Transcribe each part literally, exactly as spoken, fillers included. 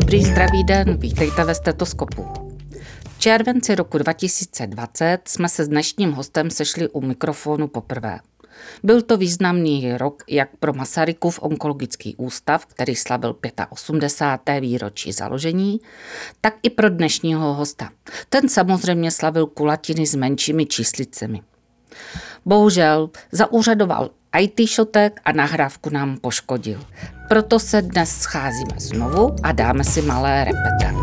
Dobrý zdravý den, vítejte ve Stetoskopu. V červenci roku dva tisíce dvacet jsme se s dnešním hostem sešli u mikrofonu poprvé. Byl to významný rok jak pro Masarykův onkologický ústav, který slavil osmdesáté páté výročí založení, tak i pro dnešního hosta. Ten samozřejmě slavil kulatiny s menšími číslicemi. Bohužel zaúřadoval í té šotek a nahrávku nám poškodil. Proto se dnes scházíme znovu a dáme si malé repete.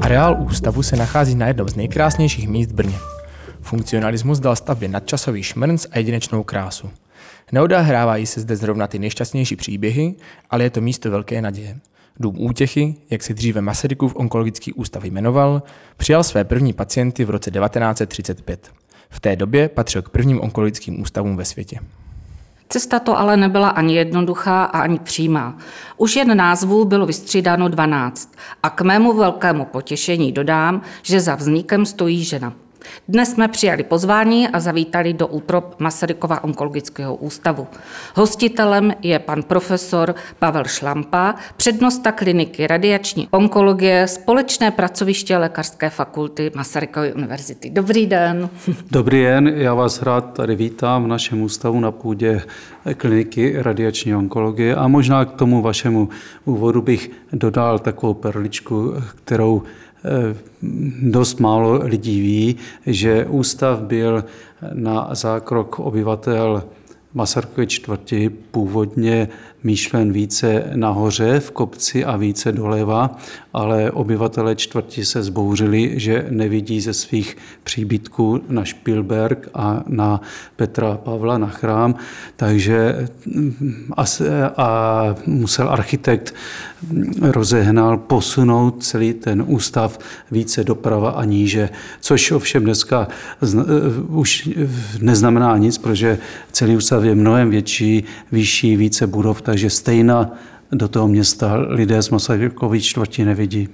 Areál ústavu se nachází na jednom z nejkrásnějších míst v Brně. Funkcionalismus dal stavbě nadčasový šmrnc a jedinečnou krásu. Neodehrávají se zde zrovna ty nejšťastnější příběhy, ale je to místo velké naděje. Dům útěchy, jak se dříve Masarykův onkologický ústav jmenoval, přijal své první pacienty v roce devatenáct set třicet pět. V té době patřil k prvním onkologickým ústavům ve světě. Cesta to ale nebyla ani jednoduchá a ani přímá. Už jen názvů bylo vystřídáno dvanáct a k mému velkému potěšení dodám, že za vznikem stojí žena. Dnes jsme přijali pozvání a zavítali do útrob Masarykova onkologického ústavu. Hostitelem je pan profesor Pavel Šlampa, přednosta kliniky radiační onkologie, společné pracoviště Lékařské fakulty Masarykovy univerzity. Dobrý den. Dobrý den, já vás rád tady vítám v našem ústavu na půdě kliniky radiační onkologie a možná k tomu vašemu úvodu bych dodal takovou perličku, kterou dost málo lidí ví, že ústav byl na zákrok obyvatel Masarykovy čtvrti původně myšlen více nahoře v kopci a více doleva, ale obyvatelé čtvrti se zbouřili, že nevidí ze svých příbytků na Špilberg a na Petra Pavla, na chrám, takže a, a musel architekt rozehnal posunout celý ten ústav více doprava a níže, což ovšem dneska už neznamená nic, protože celý ústav je mnohem větší, vyšší, více budov, takže stejná do toho města lidé z Masarykové čtvrti nevidí.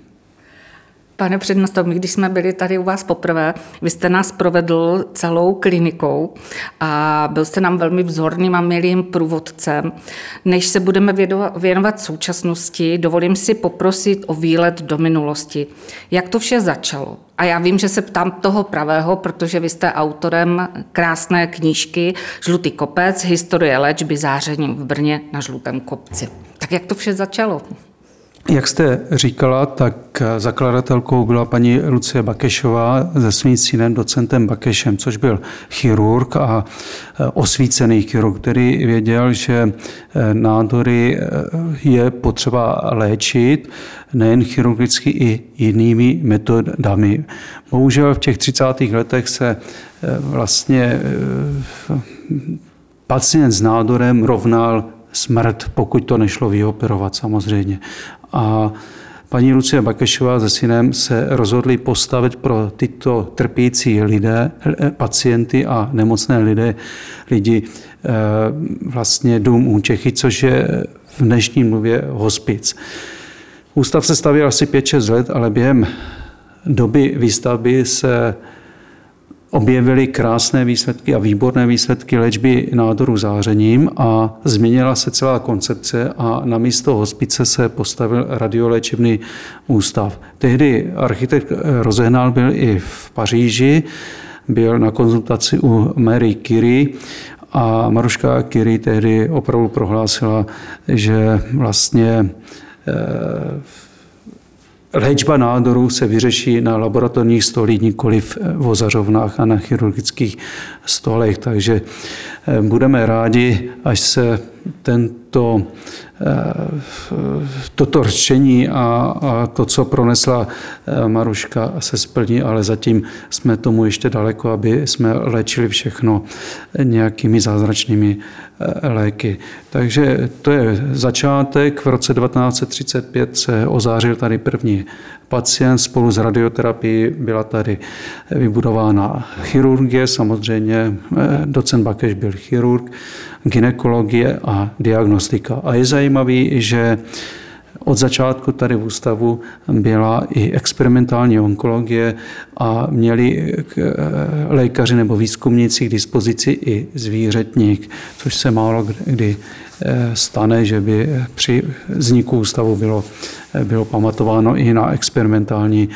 Pane přednosto, my když jsme byli tady u vás poprvé, vy jste nás provedl celou klinikou a byl jste nám velmi vzorným a milým průvodcem. Než se budeme věnovat současnosti, dovolím si poprosit o výlet do minulosti. Jak to vše začalo? A já vím, že se ptám toho pravého, protože vy jste autorem krásné knížky Žlutý kopec, historie léčby zářením v Brně na Žlutém kopci. Tak jak to vše začalo? Jak jste říkala, tak zakladatelkou byla paní Lucie Bakešová se svým synem docentem Bakešem, což byl chirurg a osvícený chirurg, který věděl, že nádory je potřeba léčit nejen chirurgicky i jinými metodami. Bohužel v těch třicátých letech se vlastně pacient s nádorem rovnal smrt, pokud to nešlo vyoperovat samozřejmě. A paní Lucie Bakešová se synem se rozhodli postavit pro tyto trpící lidé, pacienty a nemocné lidé, lidi vlastně dům útěchy, což je v dnešní mluvě hospic. Ústav se stavěl asi pět šest let, ale během doby výstavby se objevily krásné výsledky a výborné výsledky léčby nádoru zářením a změnila se celá koncepce a na místo hospice se postavil radioléčebný ústav. Tehdy architekt Rozehnal byl i v Paříži, byl na konzultaci u Marie Curie a Maruška Curie tehdy opravdu prohlásila, že vlastně eh, léčba nádorů se vyřeší na laboratorních stolích, nikoliv v ozařovnách a na chirurgických stolech. Takže budeme rádi, až se tento, toto řečení a, a to, co pronesla Maruška, se splní, ale zatím jsme tomu ještě daleko, aby jsme léčili všechno nějakými zázračnými léky. Takže to je začátek. V roce devatenáct set třicet pět se ozářil tady první pacient. Spolu s radioterapií byla tady vybudována chirurgie, samozřejmě docent Bakeš byl chirurg, gynekologie a diagnostika. A je zajímavý, že Od začátku tady v ústavu byla i experimentální onkologie a měli lékaři nebo výzkumníci k dispozici i zvířetník, což se málo kdy stane, že by při vzniku ústavu bylo, bylo pamatováno i na experimentální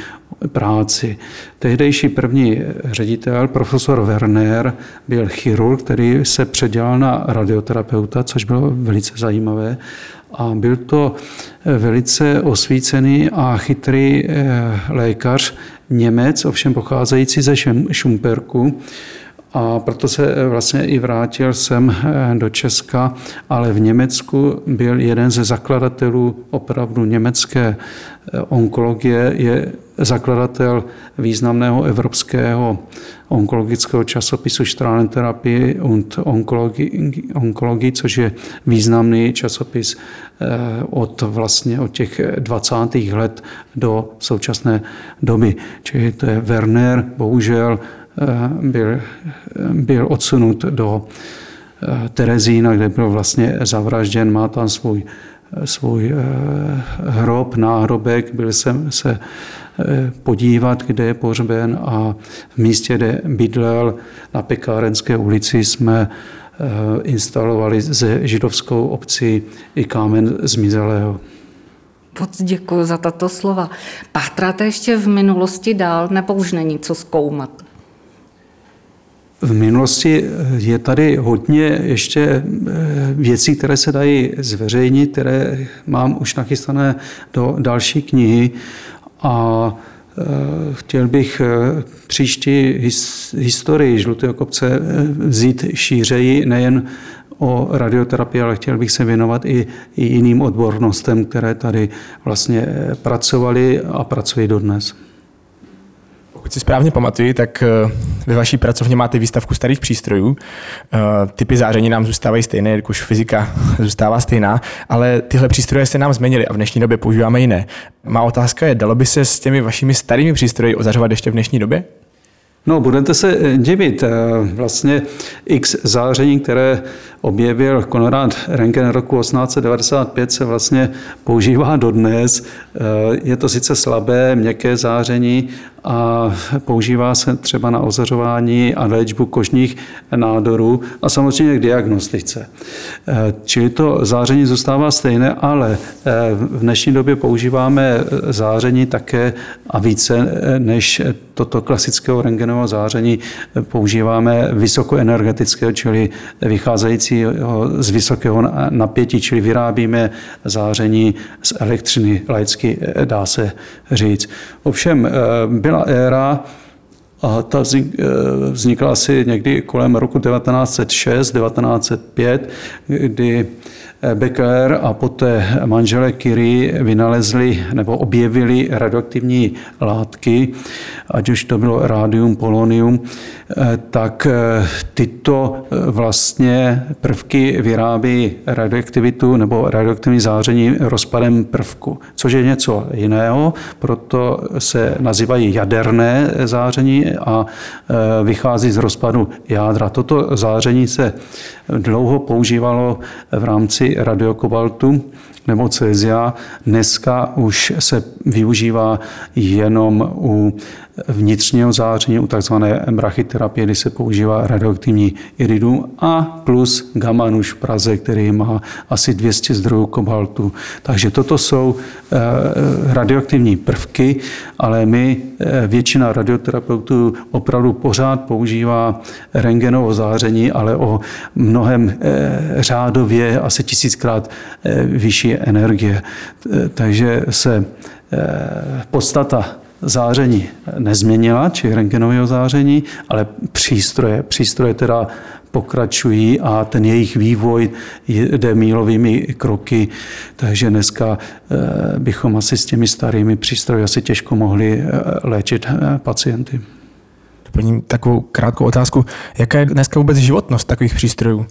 práci. Tehdejší první ředitel, profesor Werner, byl chirurg, který se předělal na radioterapeuta, což bylo velice zajímavé. A byl to velice osvícený a chytrý lékař, Němec, ovšem pocházející ze Šumperku. A proto se vlastně i vrátil sem do Česka, ale v Německu byl jeden ze zakladatelů opravdu německé onkologie, je zakladatel významného evropského onkologického časopisu Strahlentherapie und Onkologie, což je významný časopis od, vlastně od těch dvacátých let do současné doby. Čili to je Werner, bohužel, Byl, byl odsunut do Terezína, kde byl vlastně zavražděn, má tam svůj, svůj hrob, náhrobek, byl jsem se podívat, kde je pohřben, a v místě, kde bydlel na Pekárenské ulici, jsme instalovali se židovskou obcí i kámen zmizelého. Moc děkuji za tato slova. Pátráte ještě v minulosti dál, nebo už není co zkoumat? V minulosti je tady hodně ještě věcí, které se dají zveřejnit, které mám už nachystané do další knihy, a chtěl bych příští historii Žlutého kopce vzít šířeji, nejen o radioterapii, ale chtěl bych se věnovat i, i jiným odbornostem, které tady vlastně pracovaly a pracují dodnes. Pokud si správně pamatuju, tak ve vaší pracovně máte výstavku starých přístrojů. Typy záření nám zůstávají stejné, jakož fyzika zůstává stejná, ale tyhle přístroje se nám změnily a v dnešní době používáme jiné. Má otázka je, dalo by se s těmi vašimi starými přístroji ozařovat ještě v dnešní době? No, budete se divit. Vlastně x záření, které objevil Konrád Röntgen roku osmnáct set devadesát pět, se vlastně používá dodnes. Je to sice slabé, měkké záření a používá se třeba na ozařování a léčbu kožních nádorů a samozřejmě k diagnostice. Čili to záření zůstává stejné, ale v dnešní době používáme záření také a více než toto klasického rentgenového záření používáme vysokoenergetického, čili vycházejícího z vysokého napětí, čili vyrábíme záření z elektřiny, laicky dá se říct. Ovšem byla éra, a ta vznikla asi někdy kolem roku devatenáct set šest devatenáct set pět, kdy Becker a poté manželé Curie vynalezli nebo objevili radioaktivní látky, ať už to bylo rádium, polonium, tak tyto vlastně prvky vyrábí radioaktivitu nebo radioaktivní záření rozpadem prvku, což je něco jiného, proto se nazývají jaderné záření a vychází z rozpadu jádra. Toto záření se dlouho používalo v rámci radiokobaltu nebo cézia. Dneska už se využívá jenom u vnitřního záření, u takzvané brachyterapie, kdy se používá radioaktivní iridum a plus gamma nuž v Praze, který má asi dvě stě zdrojů kobaltu. Takže toto jsou radioaktivní prvky, ale my, většina radioterapeutů opravdu pořád používá rentgenovo záření, ale o mnohem řádově asi tisíckrát vyšší energie. Takže se podstata záření nezměnila, či rentgenového záření, ale přístroje. Přístroje teda pokračují a ten jejich vývoj jde mílovými kroky, takže dneska bychom asi s těmi starými přístroji asi těžko mohli léčit pacienty. Doplním takovou krátkou otázku. Jaká je dneska vůbec životnost takových přístrojů?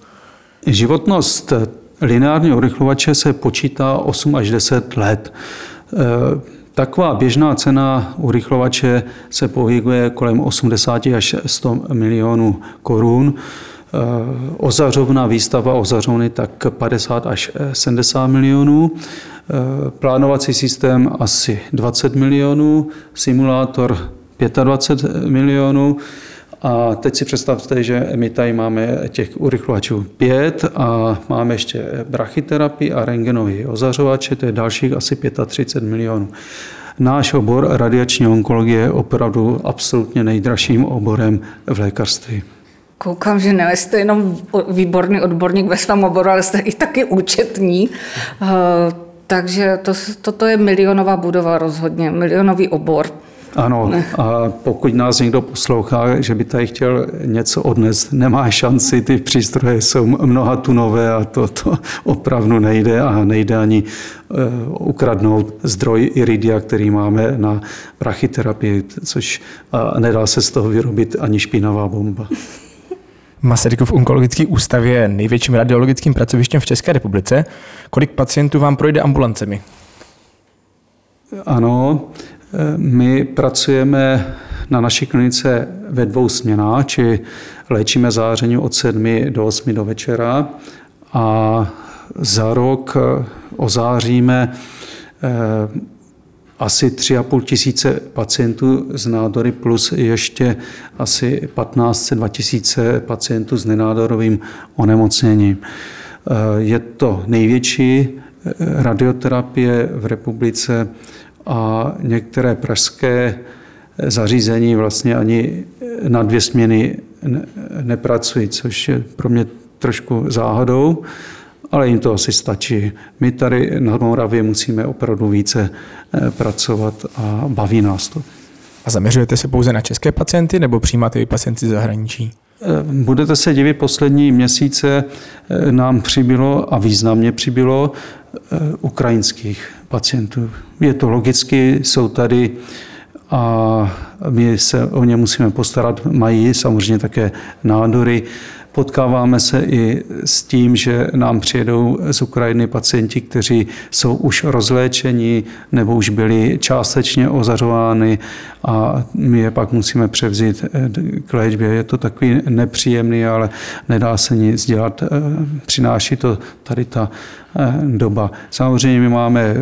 Životnost lineárního urychlovače se počítá osm až deset let. Taková běžná cena urychlovače se pohybuje kolem osmdesát až sto milionů korun. Ozařovna, výstava ozařovny tak padesát až sedmdesát milionů. plánovací systém asi dvacet milionů, simulátor dvacet pět milionů. A teď si představte, že my tady máme těch urychlovačů pět a máme ještě brachyterapii a rentgenový ozařovače, to je dalších asi třicet pět milionů. Náš obor radiační onkologie je opravdu absolutně nejdražším oborem v lékařství. Koukám, že ne, jste jenom výborný odborník ve svém oboru, ale jste i taky účetní. Takže to, toto je milionová budova rozhodně, milionový obor. Ano, a pokud nás někdo poslouchá, že by tady chtěl něco odnést, nemá šanci, ty přístroje jsou mnohatunové a to, to opravdu nejde a nejde ani uh, ukradnout zdroj iridia, který máme na brachyterapii, což uh, nedá se z toho vyrobit ani špinavá bomba. Masarykův onkologický ústav je největším radiologickým pracovištěm v České republice. Kolik pacientů vám projde ambulancemi? Ano, my pracujeme na naší klinice ve dvou směnách, či léčíme záření od sedmi do osmi do večera a za rok ozáříme asi tři a půl tisíce pacientů z nádory plus ještě asi patnáct, dva tisíce pacientů s nenádorovým onemocněním. Je to největší radioterapie v republice a některé pražské zařízení vlastně ani na dvě směny nepracují, což je pro mě trošku záhadou, ale jim to asi stačí. My tady na Moravě musíme opravdu více pracovat a baví nás to. A zaměřujete se pouze na české pacienty nebo přijímáte i pacienty z zahraničí? Budete se divit, poslední měsíce nám přibylo a významně přibylo ukrajinských pacientů. Je to logicky, jsou tady a my se o ně musíme postarat, mají samozřejmě také nádory. Potkáváme se i s tím, že nám přijedou z Ukrajiny pacienti, kteří jsou už rozléčeni nebo už byli částečně ozařovány a my je pak musíme převzít k léčbě. Je to takový nepříjemný, ale nedá se nic dělat. Přináší to tady ta doba. Samozřejmě my máme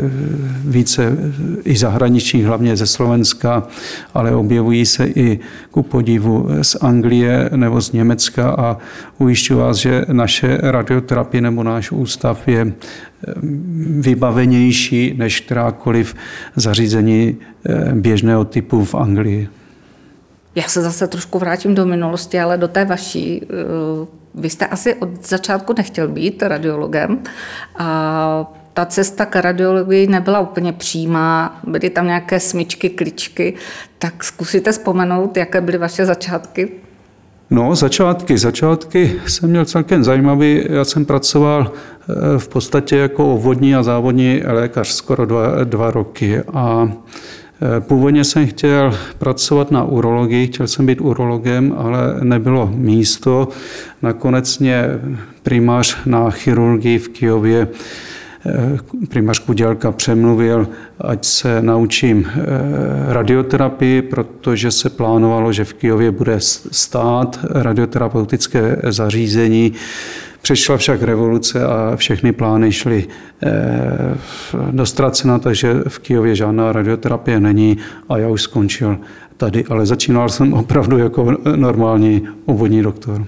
více i zahraničních, hlavně ze Slovenska, ale objevují se i ku podivu z Anglie nebo z Německa a ujišťuji vás, že naše radioterapie nebo náš ústav je vybavenější než kterákoliv zařízení běžného typu v Anglii. Já se zase trošku vrátím do minulosti, ale do té vaší. Vy jste asi od začátku nechtěl být radiologem a ta cesta k radiologii nebyla úplně přímá, byly tam nějaké smyčky, kličky, tak zkusíte vzpomenout, jaké byly vaše začátky? No, začátky. Začátky jsem měl celkem zajímavý. Já jsem pracoval v podstatě jako obvodní a závodní lékař skoro dva, dva roky. A původně jsem chtěl pracovat na urologii, chtěl jsem být urologem, ale nebylo místo. Nakonec mě primář na chirurgii v Kyjově, primář Kudělka, přemluvil, ať se naučím radioterapii, protože se plánovalo, že v Kyjově bude stát radioterapeutické zařízení. Přišla však revoluce a všechny plány šly do ztracena, takže v Kyjově žádná radioterapie není a já už skončil tady. Ale začínal jsem opravdu jako normální obvodní doktor.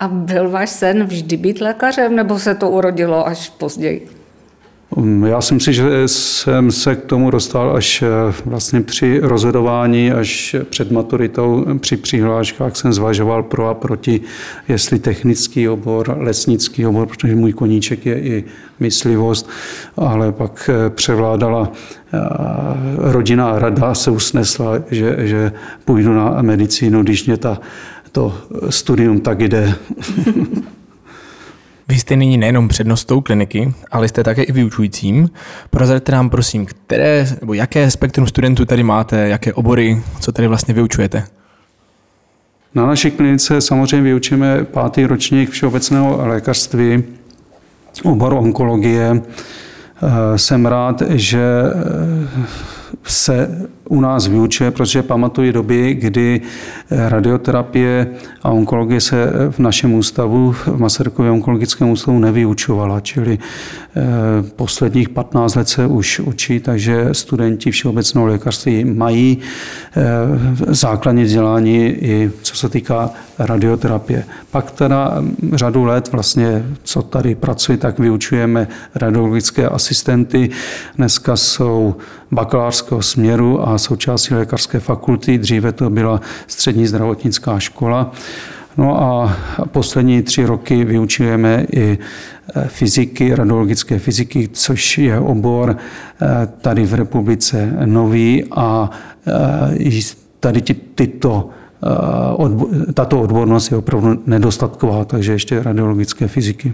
A byl váš sen vždy být lékařem, nebo se to urodilo až později? Já si myslím, že jsem se k tomu dostal až vlastně při rozhodování, až před maturitou, při přihláškách jsem zvažoval pro a proti, jestli technický obor, lesnický obor, protože můj koníček je i myslivost, ale pak převládala rodinná rada, se usnesla, že, že půjdu na medicínu, když mě ta, to studium tak jde. Vy jste nyní nejenom přednostou kliniky, ale jste také i vyučujícím. Prozraďte nám prosím, které, nebo jaké spektrum studentů tady máte, jaké obory, co tady vlastně vyučujete? Na naší klinice samozřejmě vyučíme pátý ročník všeobecného lékařství, obor onkologie. Jsem rád, že se u nás vyučuje, protože pamatuji doby, kdy radioterapie a onkologie se v našem ústavu, v Masarykově onkologickém ústavu nevyučovala, čili posledních patnáct let se už učí, takže studenti všeobecného lékařství mají základní vzdělání i co se týká radioterapie. Pak teda řadu let vlastně, co tady pracuji, tak vyučujeme radiologické asistenty. Dneska jsou bakalářského směru a součástí lékařské fakulty. Dříve to byla střední zdravotnická škola. No a poslední tři roky vyučujeme i fyziky, radiologické fyziky, což je obor tady v republice nový a tady tyto tato odbornost je opravdu nedostatková, takže ještě radiologické fyziky.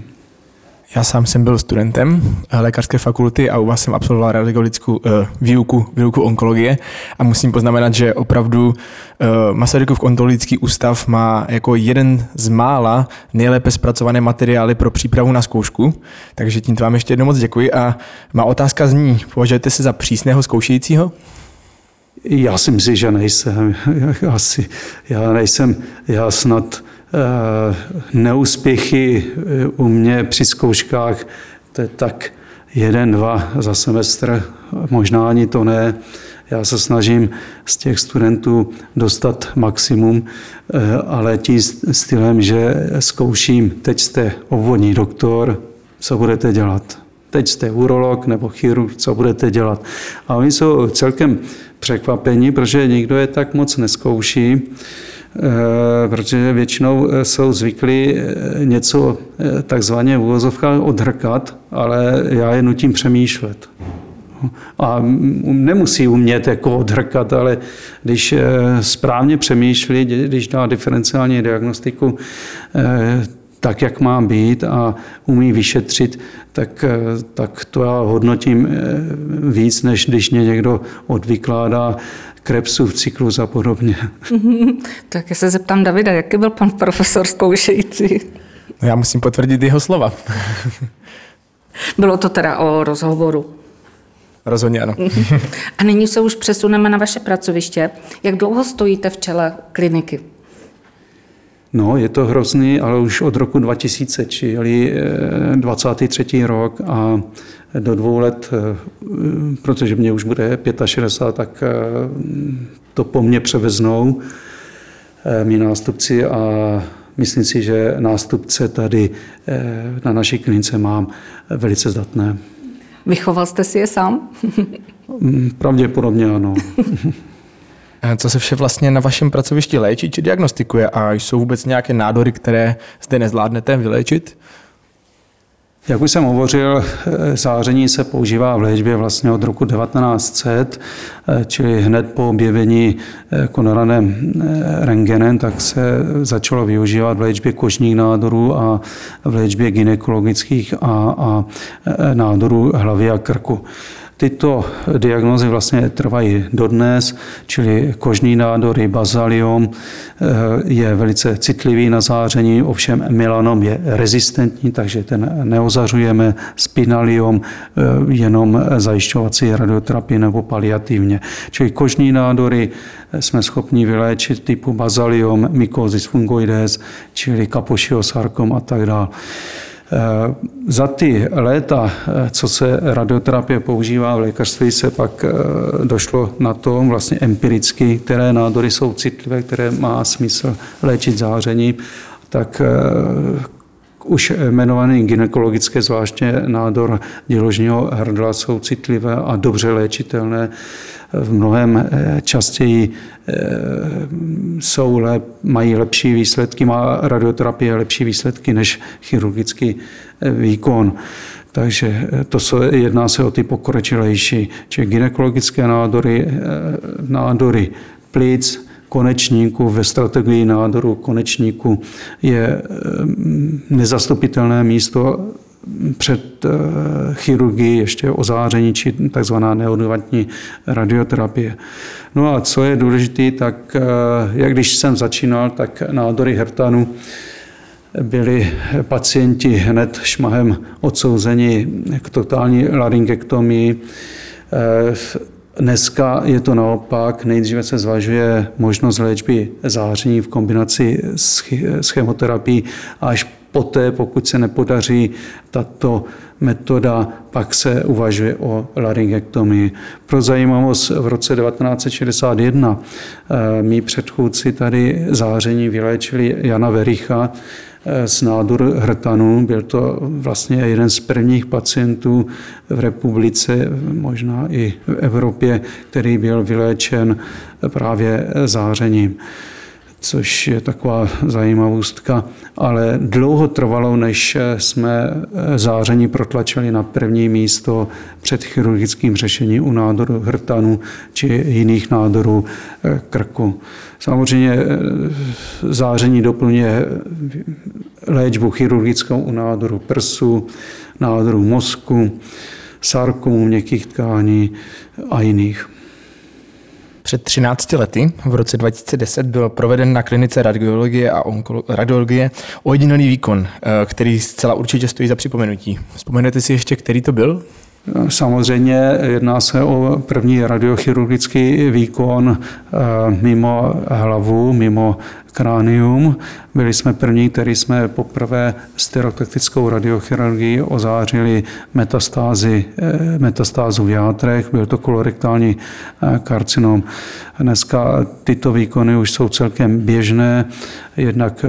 Já sám jsem byl studentem lékařské fakulty a u vás jsem absolvoval radiologickou eh, výuku, výuku onkologie a musím poznamenat, že opravdu eh, Masarykův onkologický ústav má jako jeden z mála nejlépe zpracované materiály pro přípravu na zkoušku, takže tímto vám ještě jednou moc děkuji a má otázka zní, považujete se za přísného zkoušejícího? Já si myslím, že nejsem. Asi, já nejsem, já snad neúspěchy u mě při zkouškách, to je tak jeden, dva za semestr, možná ani to ne. Já se snažím z těch studentů dostat maximum, ale tím stylem, že zkouším, teď jste obvodní doktor, co budete dělat? Teď jste urolog nebo chirurg, co budete dělat? A oni jsou celkem překvapení, protože nikdo je tak moc neskouší, protože většinou jsou zvyklí něco takzvaně v uvozovkách odhrkat, ale já je nutím přemýšlet. A nemusí umět jako odhrkat, ale když správně přemýšlí, když dá diferenciální diagnostiku tak, jak má být a umí vyšetřit, tak, tak to já hodnotím víc, než když mě někdo odvykládá Krebsův cyklus a podobně. Mm-hmm. Tak já se zeptám Davida, jaký byl pan profesor zkoušející? No já musím potvrdit jeho slova. Bylo to teda o rozhovoru? Rozhodně ano. Mm-hmm. A nyní se už přesuneme na vaše pracoviště. Jak dlouho stojíte v čele kliniky? No, je to hrozný, ale už od roku dva tisíce, čili dvacátý třetí rok a do dvou let, protože mě už bude šedesát pět, tak to po mně převeznou mí nástupci a myslím si, že nástupce tady na naší klinice mám velice zdatné. Vychoval jste si je sám? Pravděpodobně ano. Co se vše vlastně na vašem pracovišti léčí či diagnostikuje a jsou vůbec nějaké nádory, které zde nezvládnete vyléčit? Jak už jsem hovořil, záření se používá v léčbě vlastně od roku devatenáct set, čili hned po objevení Konradem Röntgenem, tak se začalo využívat v léčbě kožních nádorů a v léčbě gynekologických a, a nádorů hlavy a krku. Tyto diagnózy vlastně trvají dodnes, čili kožní nádory, bazaliom je velice citlivý na záření, ovšem melanom je rezistentní, takže ten neozařujeme, spinaliom jenom zajišťovací radioterapii nebo paliativně. Čili kožní nádory jsme schopni vyléčit typu bazaliom, mycosis fungoides, čili kapošiosarkom a tak dále. Za ty léta, co se radioterapie používá v lékařství, se pak došlo na to vlastně empiricky, které nádory jsou citlivé, které má smysl léčit zářením, tak už jmenovaný gynekologické, zvláště nádor děložního hrdla, jsou citlivé a dobře léčitelné. V mnohem častěji jsou lep, mají lepší výsledky, má radioterapie lepší výsledky než chirurgický výkon. Takže to se, jedná se o ty pokročilejší, či gynekologické nádory, nádory plic, konečníku, ve strategii nádoru konečníku je nezastupitelné místo před chirurgií ještě ozáření či takzvaná neoadjuvantní radioterapie. No a co je důležité, tak jak když jsem začínal, tak nádory hrtanu byli pacienti hned šmahem odsouzeni k totální laryngektomii. Dneska je to naopak, nejdříve se zvažuje možnost léčby záření v kombinaci s chemoterapií a až poté, pokud se nepodaří tato metoda, pak se uvažuje o laryngektomii. Pro zajímavost, v roce devatenáct set šedesát jedna mí předchůdci tady záření vyléčili Jana Wericha z nádoru hrtanu. Byl to vlastně jeden z prvních pacientů v republice, možná i v Evropě, který byl vyléčen právě zářením. Což je taková zajímavostka, ale dlouho trvalo, než jsme záření protlačili na první místo před chirurgickým řešením u nádoru hrtanu či jiných nádorů krku. Samozřejmě záření doplňuje léčbu chirurgickou u nádoru prsu, nádoru mozku, sarkomu měkkých tkání a jiných. Před třinácti lety, v roce dva tisíce deset, byl proveden na klinice radiologie a onkolo- radiologie ojedinělý výkon, který zcela určitě stojí za připomenutí. Vzpomenete si ještě, který to byl? Samozřejmě jedná se o první radiochirurgický výkon mimo hlavu, mimo kránium. Byli jsme první, který jsme poprvé stereotaktickou radiochirurgii ozářili metastázy, metastázu v játrech, byl to kolorektální karcinom. Dneska tyto výkony už jsou celkem běžné, jednak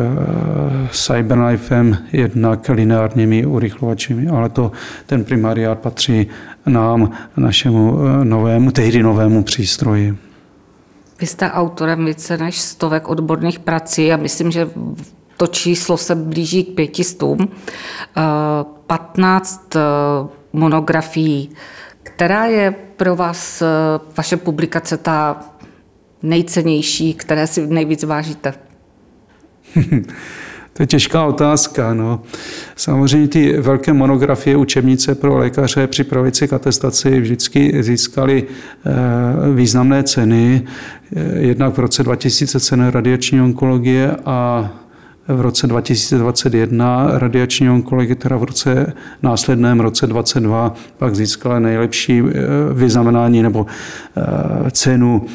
cyberknifem, jednak lineárními urychlovačemi, ale to ten primariát patří nám, našemu novému, tehdy novému přístroji. Vy jste autorem více než stovek odborných prací a myslím, že to číslo se blíží k pětistům. patnáct monografií. Která je pro vás, vaše publikace, ta nejcennější, které si nejvíc vážíte? To je těžká otázka. No. Samozřejmě ty velké monografie, učebnice pro lékaře připravující k atestaci vždycky získaly významné ceny. Jednak v roce dva tisíce sedm radiační onkologie a v roce dva tisíce dvacet jedna radiační onkologie, která v roce, následném roce dvacet dva pak získala nejlepší vyznamenání nebo cenu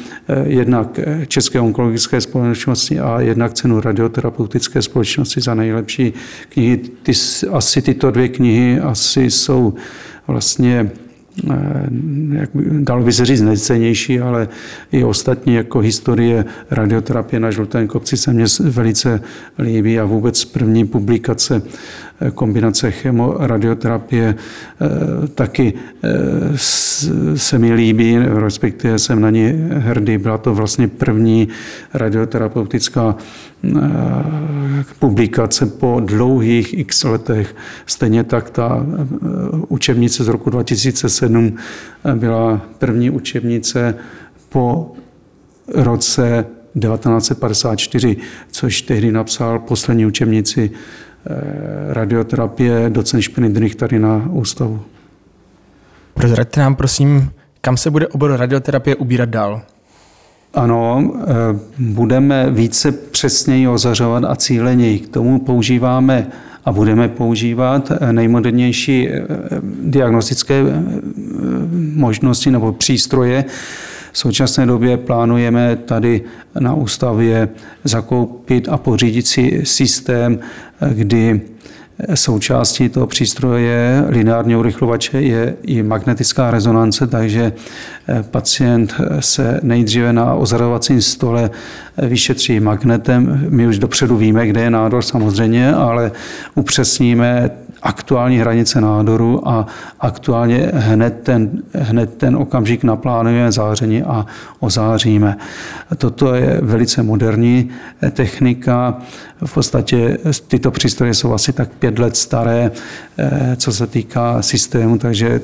jednak České onkologické společnosti a jednak cenu radioterapeutické společnosti za nejlepší knihy. Ty, asi tyto dvě knihy asi jsou vlastně, jak by, dalo by se říct, nejcennější, ale i ostatní, jako historie radioterapie na žlutém kopci, se mně velice líbí a vůbec první publikace kombinace chemoradioterapie taky se mi líbí, respektive jsem na ní hrdý. Byla to vlastně první radioterapeutická publikace po dlouhých x letech. Stejně tak ta učebnice z roku dva tisíce sedm byla první učebnice po roce devatenáct set padesát čtyři, což tehdy napsal poslední učebnici radioterapie docent Špindrich tady na ústavu. Prozraďte nám, prosím, kam se bude obor radioterapie ubírat dál? Ano, budeme více přesněji ozařovat a cíleněji. K tomu používáme a budeme používat nejmodernější diagnostické možnosti nebo přístroje. V současné době plánujeme tady na ústavě zakoupit a pořídit si systém, kdy součástí toho přístroje lineárního urychlovače je i magnetická rezonance, takže pacient se nejdříve na ozařovacím stole vyšetří magnetem. My už dopředu víme, kde je nádor samozřejmě, ale upřesníme aktuální hranice nádoru a aktuálně hned ten, hned ten okamžik naplánujeme záření a ozáříme. Toto je velice moderní technika. V podstatě tyto přístroje jsou asi tak pět let staré, co se týká systému, takže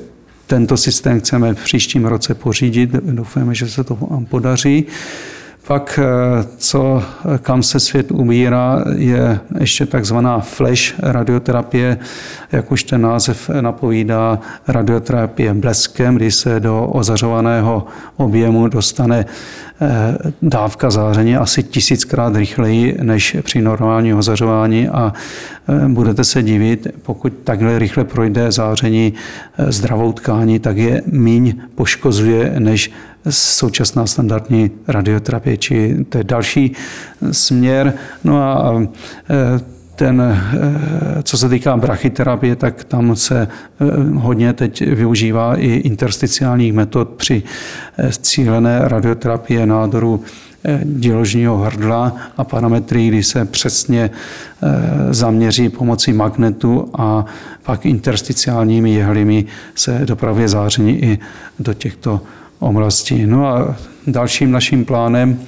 tento systém chceme v příštím roce pořídit. Doufáme, že se to podaří. Pak, co, kam se svět umírá, je ještě takzvaná flash radioterapie, jak už ten název napovídá, radioterapie bleskem, kdy se do ozařovaného objemu dostane dávka záření asi tisíckrát rychleji než při normálním ozařování a budete se divit, pokud takhle rychle projde záření zdravou tkání, tak je míň poškozuje než současná standardní radioterapie, či to je další směr. No a ten, co se týká brachyterapie, tak tam se hodně teď využívá i intersticiálních metod při cílené radioterapie nádoru děložního hrdla a parametry, kdy se přesně zaměří pomocí magnetu a pak intersticiálními jehlimi se dopravuje záření i do těchto oblastí. No a dalším naším plánem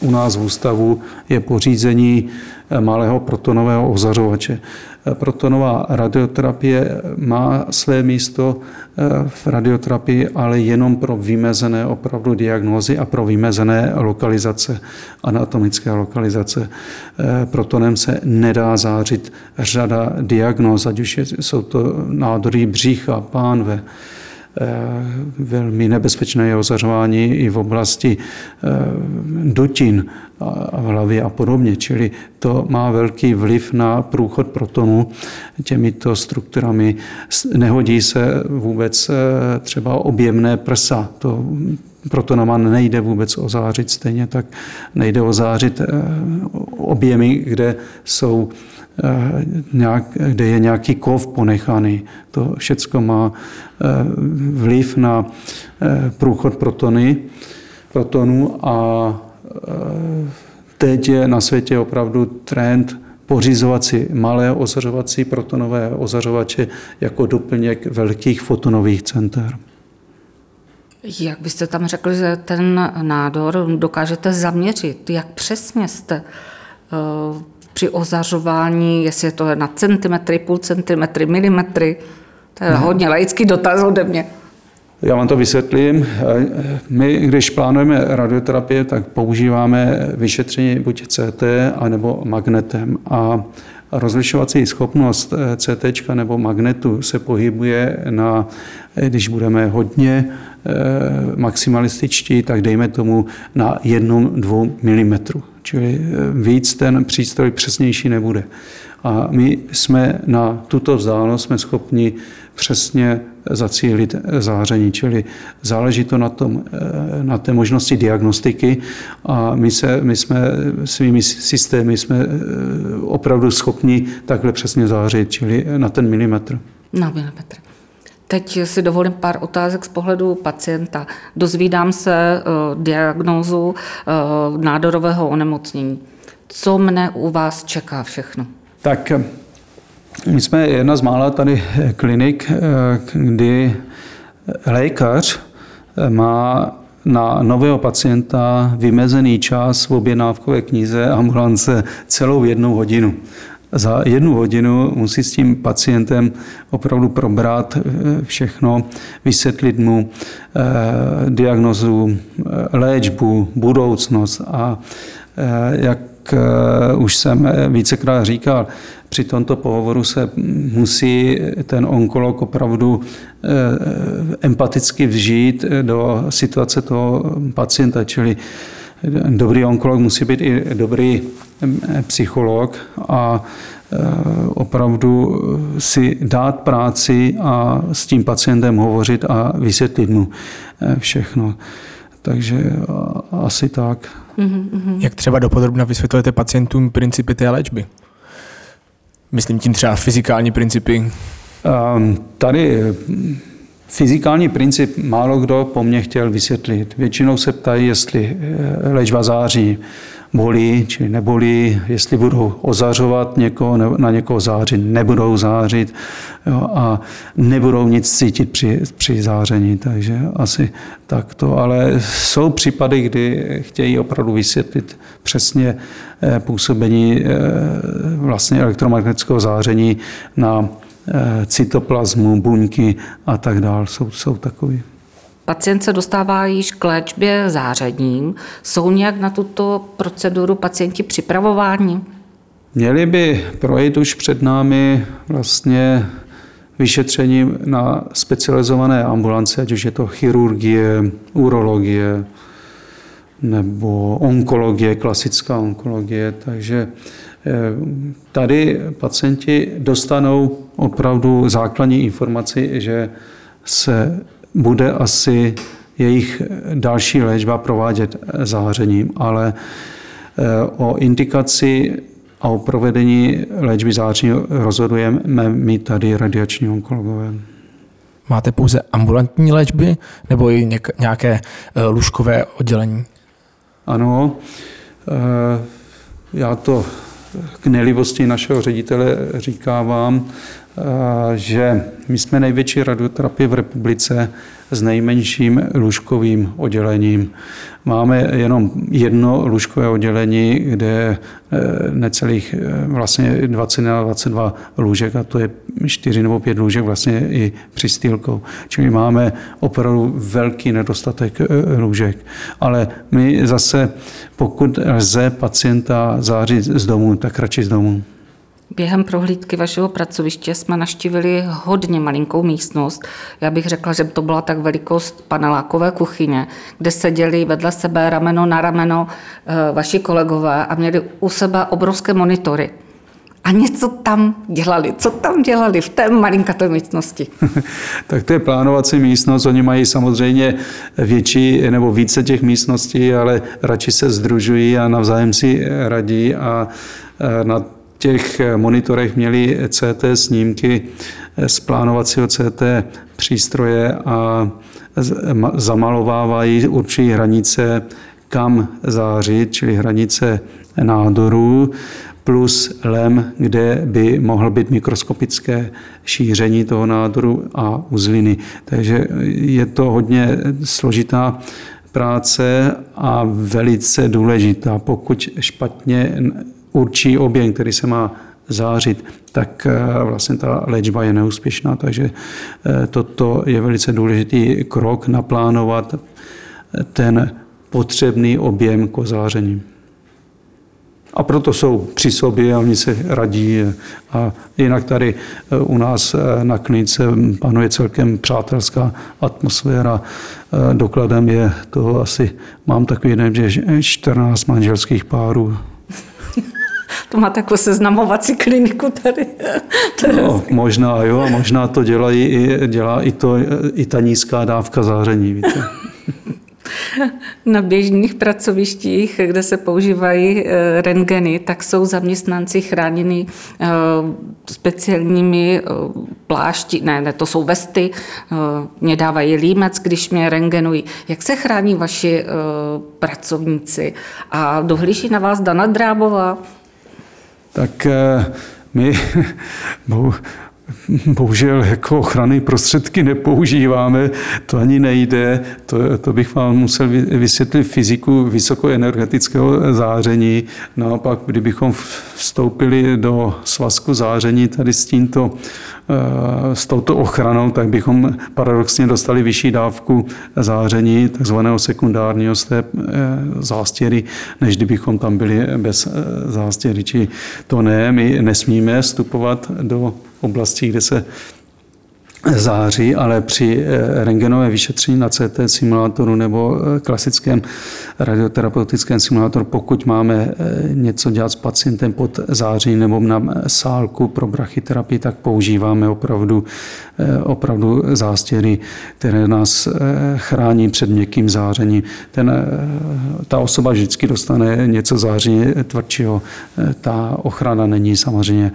u nás v ústavu je pořízení malého protonového ozařovače. Protonová radioterapie má své místo v radioterapii, ale jenom pro vymezené opravdu diagnózy a pro vymezené lokalizace, anatomické lokalizace. Protonem se nedá zářit řada diagnóz, ať už jsou to nádory břícha, pánve. Velmi nebezpečné je ozařování i v oblasti dutin a hlavy a podobně, čili to má velký vliv na průchod protonu těmito strukturami. Nehodí se vůbec třeba objemné prsa, to protonama nejde vůbec ozářit, stejně tak nejde ozářit objemy, kde jsou Nějak, kde je nějaký kov ponechaný. To všecko má vliv na průchod protony, protonů a teď je na světě opravdu trend pořizovat si malé ozařovací protonové ozařovače jako doplněk velkých fotonových center. Jak byste tam řekl, že ten nádor dokážete zaměřit? Jak přesně jste uh... při ozařování, jestli je to na centimetry, půl centimetry, milimetry. To je no. hodně laický dotaz ode mě. Já vám to vysvětlím. My, když plánujeme radioterapii, tak používáme vyšetření buď C T, anebo magnetem. A rozlišovací schopnost C T nebo magnetu se pohybuje na, když budeme hodně maximalističtí, tak dejme tomu na jednom až dvou milimetrech. Čili víc ten přístroj přesnější nebude. A my jsme na tuto vzdálenost jsme schopni přesně zacílit záření, čili záleží to na, tom, na té možnosti diagnostiky a my, se, my jsme svými systémy jsme opravdu schopni takhle přesně zářit, čili na ten milimetr. Na milimetr. Teď si dovolím pár otázek z pohledu pacienta. Dozvídám se uh, diagnózu uh, nádorového onemocnění. Co mne u vás čeká všechno? Tak my jsme jedna z mála tady klinik, kdy lékař má na nového pacienta vymezený čas v objednávkové knize ambulance celou jednu hodinu. Za jednu hodinu musí s tím pacientem opravdu probrat všechno, vysvětlit mu eh, diagnozu, léčbu, budoucnost a eh, jak eh, už jsem vícekrát říkal, při tomto pohovoru se musí ten onkolog opravdu eh, empaticky vžít do situace toho pacienta, čili dobrý onkolog musí být i dobrý psycholog a opravdu si dát práci a s tím pacientem hovořit a vysvětlit mu všechno. Takže asi tak. Jak třeba dopodrobna vysvětlujete pacientům principy té léčby? Myslím tím třeba fyzikální principy. Tady... Fyzikální princip málo kdo po mně chtěl vysvětlit. Většinou se ptají, jestli léčba září bolí či nebolí, jestli budou ozařovat někoho, na někoho zářit, nebudou zářit jo, a nebudou nic cítit při, při záření. Takže asi takto. Ale jsou případy, kdy chtějí opravdu vysvětlit přesně působení vlastně elektromagnetického záření na cytoplazmu, buňky a tak dál, jsou, jsou takový. Pacient se dostává již k léčbě zářením. Jsou nějak na tuto proceduru pacienti připravováni? Měli by projít už před námi vlastně vyšetřením na specializované ambulance, ať už je to chirurgie, urologie nebo onkologie, klasická onkologie, takže tady pacienti dostanou opravdu základní informaci, že se bude asi jejich další léčba provádět zářením, ale o indikaci a o provedení léčby zářením rozhodujeme my tady radiační onkologové. Máte pouze ambulantní léčby nebo i nějaké lůžkové oddělení? Ano, já to k nelibosti našeho ředitele říkávám, že my jsme největší radioterapie v republice s nejmenším lůžkovým oddělením. Máme jenom jedno lůžkové oddělení, kde je necelých vlastně dvacet na dvacet dva lůžek, a to je čtyři nebo pět lůžek vlastně i přistýlkou. Čili máme opravdu velký nedostatek lůžek. Ale my zase, pokud lze pacienta zářit z domu, tak radši z domu. Během prohlídky vašeho pracoviště jsme navštívili hodně malinkou místnost. Já bych řekla, že to byla tak velikost panelákové kuchyně, kde seděli vedle sebe rameno na rameno vaši kolegové a měli u sebe obrovské monitory. A něco tam dělali. Co tam dělali v té malinkaté místnosti? Tak to je plánovací místnost. Oni mají samozřejmě větší nebo více těch místností, ale radši se sdružují a navzájem si radí a na v těch monitorech měli C T snímky z plánovacího C T přístroje a zamalovávají určitý hranice, kam zářit, čili hranice nádorů, plus lem, kde by mohlo být mikroskopické šíření toho nádoru a uzliny. Takže je to hodně složitá práce a velice důležitá, pokud špatně určí objem, který se má zářit, tak vlastně ta léčba je neúspěšná, takže toto je velice důležitý krok, naplánovat ten potřebný objem k záření. A proto jsou při sobě a oni se radí. A jinak tady u nás na klinice panuje celkem přátelská atmosféra. Dokladem je toho asi, mám takový nevím, čtrnáct manželských párů. To má takovou seznamovací kliniku tady. No, možná jo, možná to dělají i, dělá i, to, i ta nízká dávka záření, víte. Na běžných pracovištích, kde se používají rentgeny, tak jsou zaměstnanci chráněni speciálními plášti, ne, ne, to jsou vesty, mě dávají límec, když mě rentgenují. Jak se chrání vaši pracovníci? A dohlíží na vás Dana Drábová? Tak my bohužel jako ochranné prostředky nepoužíváme, to ani nejde, to, to bych vám musel vysvětlit fyziku vysokoenergetického záření. Naopak, kdybychom vstoupili do svazku záření tady s tímto, s touto ochranou, tak bychom paradoxně dostali vyšší dávku záření, takzvaného sekundárního z té zástěry, než kdybychom tam byli bez zástěry. Či to ne, my nesmíme vstupovat do oblastí, kde se září, ale při rentgenovém vyšetření na C T simulátoru nebo klasickém radioterapeutickém simulátoru, pokud máme něco dělat s pacientem pod září nebo na sálku pro brachyterapii, tak používáme opravdu, opravdu zástěry, které nás chrání před měkkým zářením. Ten, ta osoba vždycky dostane něco záření tvrdšího. Ta ochrana není samozřejmě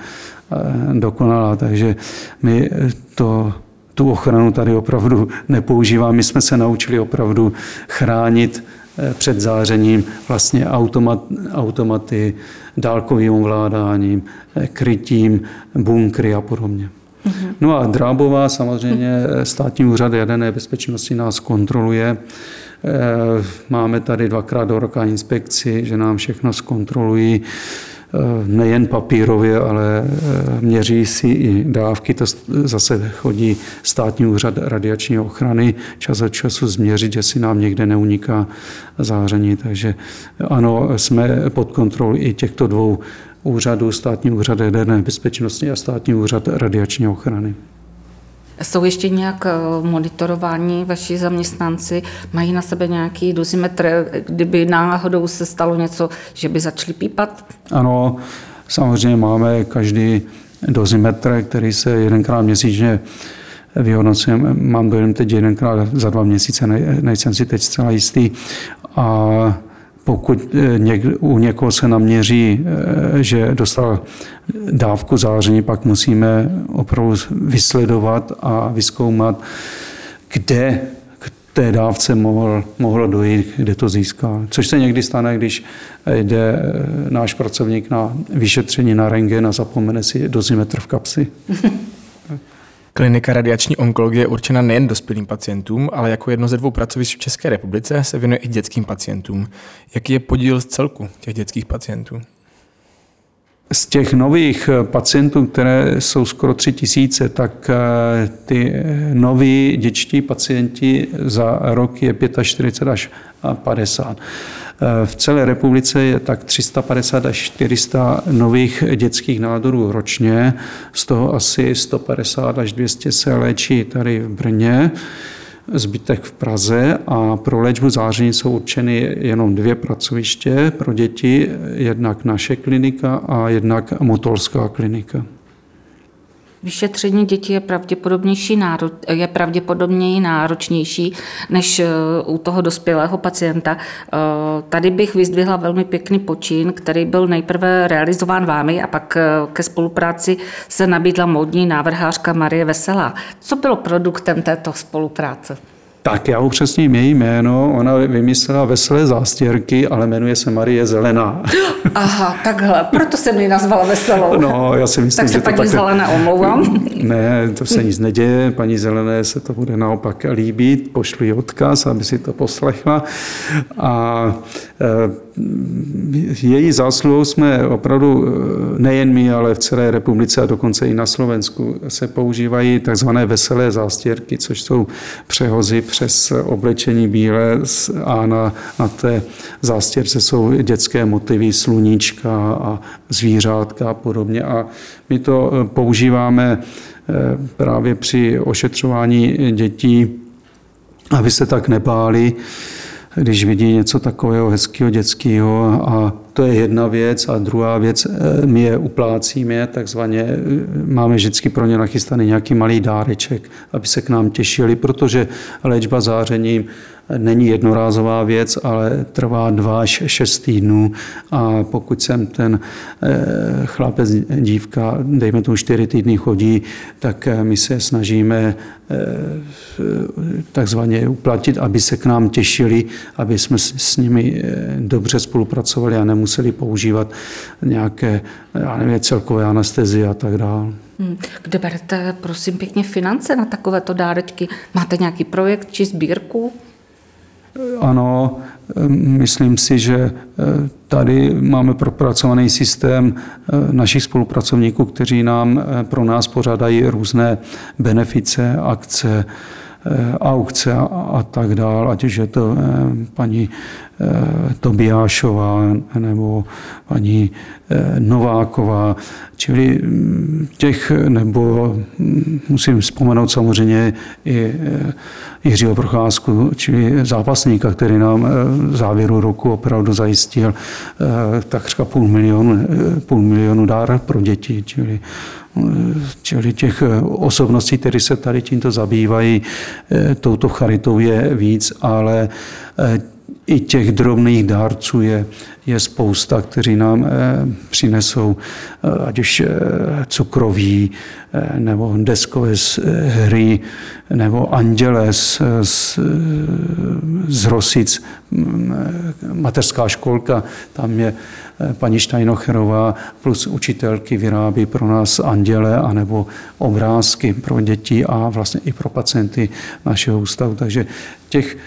dokonalá, takže my to, tu ochranu tady opravdu nepoužíváme. My jsme se naučili opravdu chránit před zářením vlastně automat, automaty, dálkovým ovládáním, krytím, bunkry a podobně. Mhm. No a Drábová samozřejmě, Státní úřad jaderné bezpečnosti nás kontroluje. Máme tady dvakrát do roka inspekci, že nám všechno zkontrolují. Nejen papírově, ale měří si i dávky, to zase chodí Státní úřad radiační ochrany čas od času změřit, jestli nám někde neuniká záření. Takže ano, jsme pod kontrolou i těchto dvou úřadů, Státní úřad jaderné bezpečnosti a Státní úřad radiační ochrany. Jsou ještě nějak monitorování vaši zaměstnanci? Mají na sebe nějaký dozimetr, kdyby náhodou se stalo něco, že by začali pípat? Ano, samozřejmě máme každý dozimetr, který se jedenkrát měsíčně vyhodnocujeme, mám dojem teď jedenkrát za dva měsíce, ne, nejsem si teď zcela jistý. A pokud někde, u někoho se naměří, že dostal dávku záření, pak musíme opravdu vysledovat a vyzkoumat, kde k té dávce mohl, mohlo dojít, kde to získal. Což se někdy stane, když jde náš pracovník na vyšetření na rentgen a zapomene si dozimetr v kapsi. Klinika radiační onkologie je určena nejen dospělým pacientům, ale jako jedno ze dvou pracovišť v České republice se věnuje i dětským pacientům. Jaký je podíl z celku těch dětských pacientů? Z těch nových pacientů, které jsou skoro tři tisíce, tak ty noví dětští pacienti za rok je čtyřicet pět až padesát. V celé republice je tak tři sta padesát až čtyři sta nových dětských nádorů ročně, z toho asi sto padesát až dvě stě se léčí tady v Brně, zbytek v Praze, a pro léčbu záření jsou určeny jenom dvě pracoviště pro děti, jednak naše klinika a jednak motolská klinika. Vyšetření dětí je pravděpodobnější, je pravděpodobněji náročnější než u toho dospělého pacienta. Tady bych vyzdvihla velmi pěkný počin, který byl nejprve realizován vámi a pak ke spolupráci se nabídla módní návrhářka Marie Veselá. Co bylo produktem této spolupráce? Tak já upřesním její jméno, ona vymyslela veselé zástěrky, ale jmenuje se Marie Zelená. Aha, takhle, proto jsem ji nazvala Veselou. No, já si myslím, tak se paní Zelená omlouvám. Ne, to se nic neděje, paní Zelené se to bude naopak líbit, pošlu jí odkaz, aby si to poslechla. A její zásluhou jsme opravdu, nejen my, ale v celé republice a dokonce i na Slovensku se používají takzvané veselé zástěrky, což jsou přehozy přes oblečení bílé a na, na té zástěrce jsou dětské motivy, sluníčka a zvířátka a podobně. A my to používáme právě při ošetřování dětí, aby se tak nebáli, když vidí něco takového hezkého dětského. A to je jedna věc. A druhá věc, my je uplácíme, takzvaně máme vždycky pro ně nachystaný nějaký malý dáreček, aby se k nám těšili, protože léčba zářením není jednorázová věc, ale trvá dva až šest týdnů, a pokud sem ten chlapec, dívka, dejme tomu čtyři týdny chodí, tak my se snažíme takzvaně uplatit, aby se k nám těšili, aby jsme s nimi dobře spolupracovali a nemuseli používat nějaké, já nevím, celkové anestezie a tak dále. Kde berete, prosím pěkně, finance na takovéto dárečky? Máte nějaký projekt či sbírku? Ano, myslím si, že tady máme propracovaný systém našich spolupracovníků, kteří nám pro nás pořádají různé benefice, akce, aukce a, a tak dál, ať už je to paní Tobiášová nebo paní Nováková, čili těch, nebo musím vzpomenout samozřejmě i Jiřího Procházku, čili zápasníka, který nám v závěru roku opravdu zajistil takřka půl milionu, půl milionu dár pro děti, čili, čili těch osobností, které se tady tímto zabývají, touto charitou je víc, ale i těch drobných dárců je, je spousta, kteří nám eh, přinesou, eh, ať už eh, cukroví, eh, nebo deskové z, eh, hry, nebo anděle z, z, z Rosic, mateřská školka, tam je eh, paní Štajnocherová, plus učitelky vyrábí pro nás anděle, anebo obrázky pro děti a vlastně i pro pacienty našeho ústavu, takže těch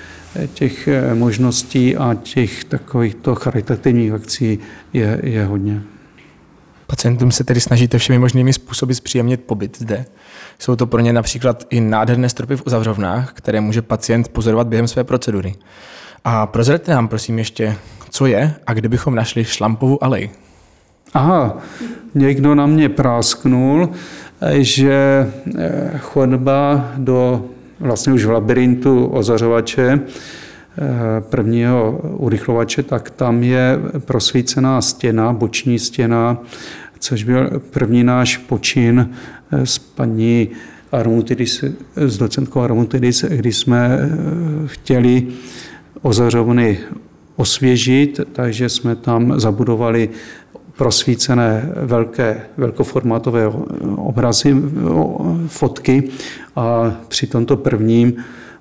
těch možností a těch takovýchto charitativních akcí je, je hodně. Pacientům se tedy snažíte všemi možnými způsoby zpříjemnit pobyt zde. Jsou to pro ně například i nádherné stropy v uzavřovnách, které může pacient pozorovat během své procedury. A prozraďte nám prosím ještě, co je a kde bychom našli Šlampovu alej. Aha, někdo na mě prásknul, že chodba do vlastně už v labirintu ozařovače, prvního urychlovače, tak tam je prosvícená stěna, boční stěna, což byl první náš počin s paní Armutidis, s docentkou Armutidis, kdy jsme chtěli ozařovny osvěžit, takže jsme tam zabudovali prosvícené velké, velkoformátové obrazy, fotky, a při tomto prvním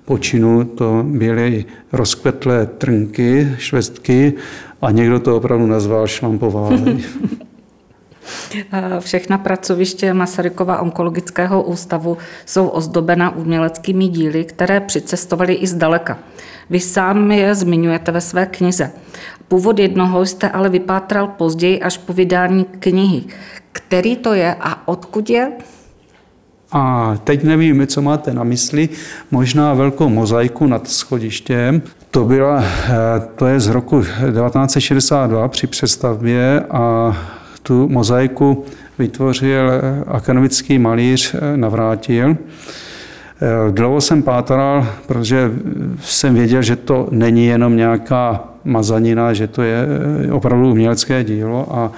počinu to byly rozkvetlé trnky, švestky, a někdo to opravdu nazval Šlampová. Všechna pracoviště Masarykova onkologického ústavu jsou ozdobena uměleckými díly, které přicestovaly i zdaleka. Vy sám je zmiňujete ve své knize. Původ jednoho jste ale vypátral později až po vydání knihy. Který to je a odkud je? A teď nevím, co máte na mysli, možná velkou mozaiku nad schodištěm. To byla, to je z roku devatenáct set šedesát dva při přestavbě, a tu mozaiku vytvořil akademický malíř Navrátil. Dlouho jsem pátral, protože jsem věděl, že to není jenom nějaká mazanina, že to je opravdu umělecké dílo, a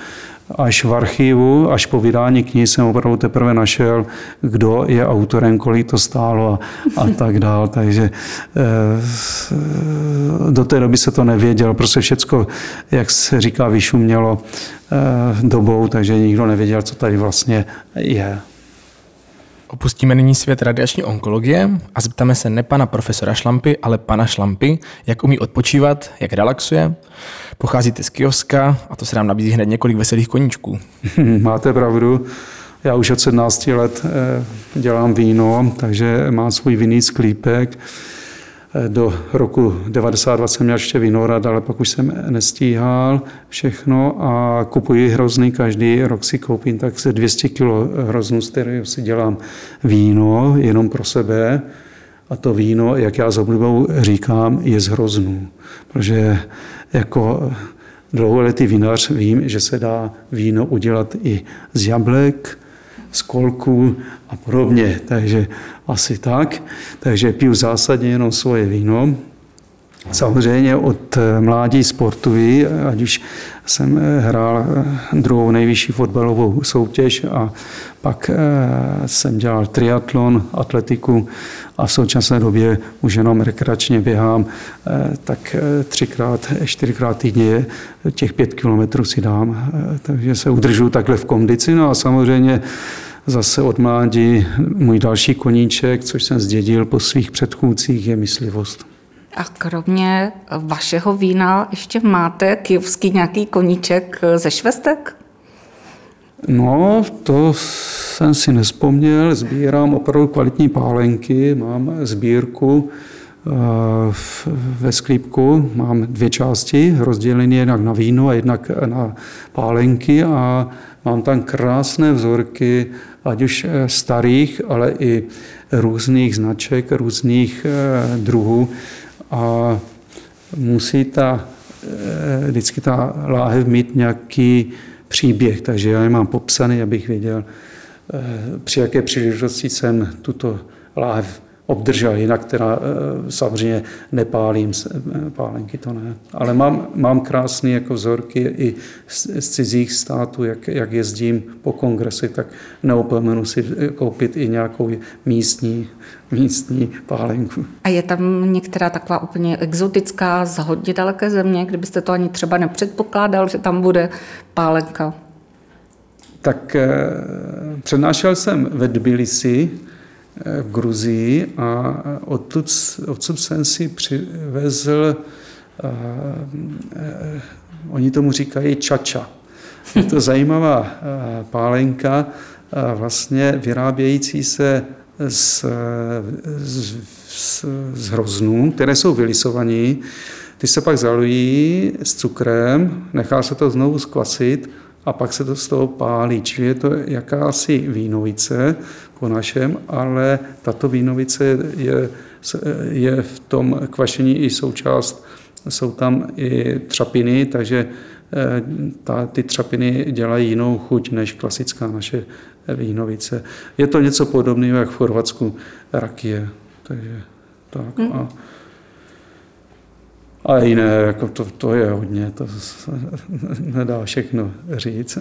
až v archivu, až po vydání knihy jsem opravdu teprve našel, kdo je autorem, kolik to stálo, a, a tak dál. Takže e, do té doby se to nevědělo. Prostě všecko, jak se říká, vyšumělo e, dobou, takže nikdo nevěděl, co tady vlastně je. Opustíme nyní svět radiační onkologie a zeptáme se ne pana profesora Šlampy, ale pana Šlampy, jak umí odpočívat, jak relaxuje. Pocházíte z kioska a to se nám nabízí hned několik veselých koníčků. Máte pravdu. Já už od sedmnácti let dělám víno, takže mám svůj vinný sklípek. Do roku devadesát dva jsem měl ještě vinohrad, ale pak už jsem nestíhal všechno a kupuji hrozny. Každý rok si koupím tak se dvě stě kilogramů hroznů, z kterého si dělám víno jenom pro sebe. A to víno, jak já s oblibou říkám, je z hroznů. Protože jako dlouholetý vinař vím, že se dá víno udělat i z jablek, z kolků a podobně, takže asi tak. Takže piju zásadně jenom svoje víno. Samozřejmě od mládí sportuji, ať už jsem hrál druhou nejvyšší fotbalovou soutěž a pak jsem dělal triatlon, atletiku a v současné době už jenom rekreačně běhám, tak třikrát, čtyřikrát týdně těch pět kilometrů si dám, takže se udržuji takhle v kondici. No a samozřejmě zase od mládí můj další koníček, což jsem zdědil po svých předchůdcích, je myslivost. A kromě vašeho vína ještě máte kijovský nějaký koníček ze švestek? No, to jsem si nespomněl. Sbírám opravdu kvalitní pálenky, mám sbírku ve sklípku, mám dvě části, rozdělené jednak na víno a jednak na pálenky, a mám tam krásné vzorky, ať už starých, ale i různých značek, různých druhů. A musí ta, vždycky ta láhev mít nějaký příběh, takže já je mám popsaný, abych věděl, při jaké příležitosti jsem tuto láhev obdržel, jinak teda samozřejmě nepálím pálenky, to ne. Ale mám, mám krásné jako vzorky i z cizích států, jak, jak jezdím po kongresu, tak neopomenu si koupit i nějakou místní, místní pálenku. A je tam některá taková úplně exotická z hodně daleké země, kdybyste to ani třeba nepředpokládal, že tam bude pálenka? Tak eh, přednášel jsem ve Tbilisi, v Gruzii, a odtud, odtud jsem si přivezl, uh, uh, oni tomu říkají čača. Je to zajímavá uh, pálenka, uh, vlastně vyrábějící se z, z, z, z hroznů, které jsou vylisované. Ty se pak zalují s cukrem, nechá se to znovu zkvasit a pak se to z toho pálí. Čili je to jakási vínovice po našem, ale tato vínovice je, je v tom kvašení i součást, jsou tam i třapiny, takže ta, ty třapiny dělají jinou chuť než klasická naše vínovice. Je to něco podobného, jak v Chorvatsku rakije. Takže tak. Hmm. A, a jiné, jako to, to je hodně, to se nedá všechno říct.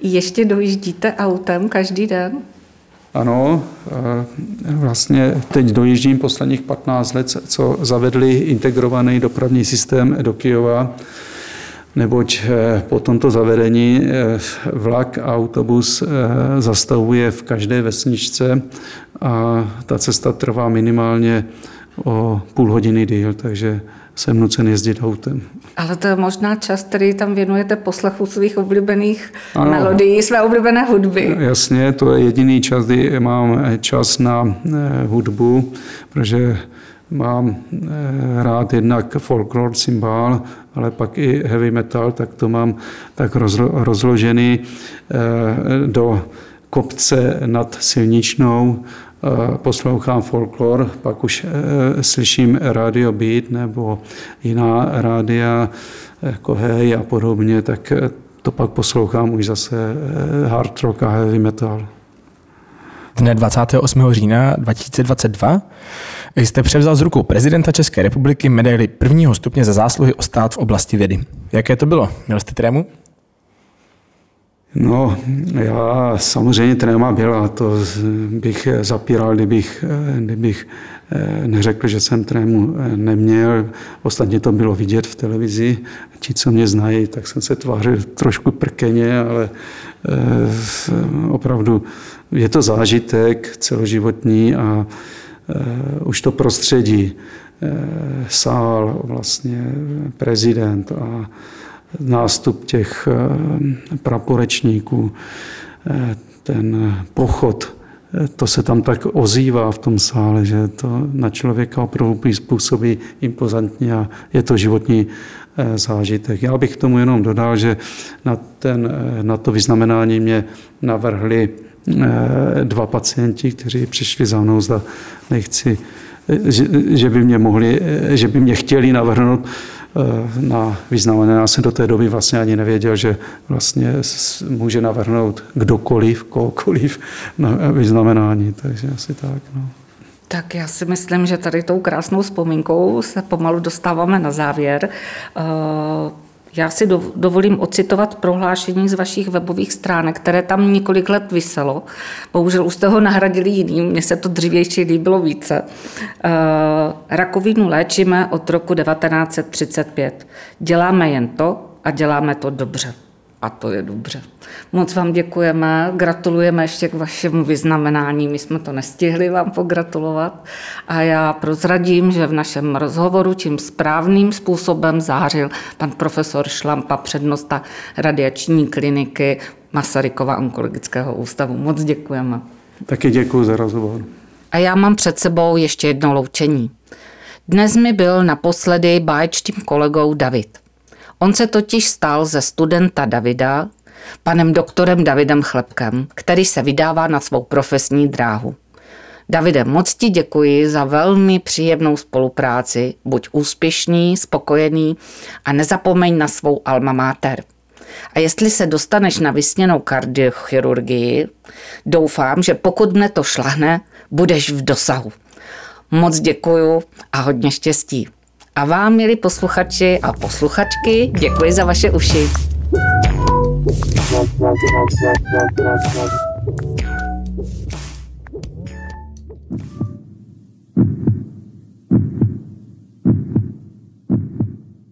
Ještě dojíždíte autem každý den? Ano, vlastně teď dojíždím posledních patnáct let, co zavedli integrovaný dopravní systém do Kyjova, neboť po tomto zavedení vlak a autobus zastavuje v každé vesničce a ta cesta trvá minimálně o půl hodiny díl, takže jsem nucen jezdit autem. Ale to je možná čas, který tam věnujete poslechu svých oblíbených ano. melodií, své oblíbené hudby. Jasně, to je jediný čas, kdy mám čas na hudbu, protože mám rád jednak folklor, cymbál, ale pak i heavy metal, tak to mám tak rozložený do kopce nad silničnou. Poslouchám folklor, pak už slyším rádio Beat nebo jiná rádia jako Hey a podobně, tak to pak poslouchám už zase hard rock a heavy metal. Dne dvacátého osmého října dva tisíce dvacet dva jste převzal z rukou prezidenta České republiky medaili prvního stupně za zásluhy o stát v oblasti vědy. Jaké to bylo? Měl jste trému? No, já samozřejmě tréma byla, to bych zapíral, kdybych, kdybych neřekl, že jsem trému neměl. Ostatně to bylo vidět v televizi. Ti, co mě znají, tak jsem se tvářil trošku prkeně, ale opravdu je to zážitek celoživotní a už to prostředí, sál, vlastně prezident a nástup těch praporečníků, ten pochod, to se tam tak ozývá v tom sále, že to na člověka opravdu působí impozantně a je to životní zážitek. Já bych k tomu jenom dodal, že na, ten, na to vyznamenání mě navrhli dva pacienti, kteří přišli za mnou, zda nechci, že, že by mě mohli, že by mě chtěli navrhnout na vyznamenání. Já jsem do té doby vlastně ani nevěděl, že vlastně může navrhnout kdokoliv, kohokoliv na vyznamenání, takže asi tak. No. Tak já si myslím, že tady tou krásnou vzpomínkou se pomalu dostáváme na závěr. Já si dovolím ocitovat prohlášení z vašich webových stránek, které tam několik let viselo. Bohužel už jste ho nahradili jiným, mně se to dřívější líbilo více. Rakovinu léčíme od roku devatenáct set třicet pět. Děláme jen to a děláme to dobře. A to je dobře. Moc vám děkujeme, gratulujeme ještě k vašemu vyznamenání, my jsme to nestihli vám pogratulovat a já prozradím, že v našem rozhovoru tím správným způsobem zářil pan profesor Šlampa, přednosta radiační kliniky Masarykova onkologického ústavu. Moc děkujeme. Taky děkuji za rozhovor. A já mám před sebou ještě jedno loučení. Dnes mi byl naposledy báječným kolegou David. On se totiž stal ze studenta Davida panem doktorem Davidem Chlebkem, který se vydává na svou profesní dráhu. Davide, moc ti děkuji za velmi příjemnou spolupráci. Buď úspěšný, spokojený a nezapomeň na svou alma mater. A jestli se dostaneš na vysněnou kardiochirurgii, doufám, že pokud mne to šlahne, budeš v dosahu. Moc děkuju a hodně štěstí. A vám, milí posluchači a posluchačky, děkuji za vaše uši.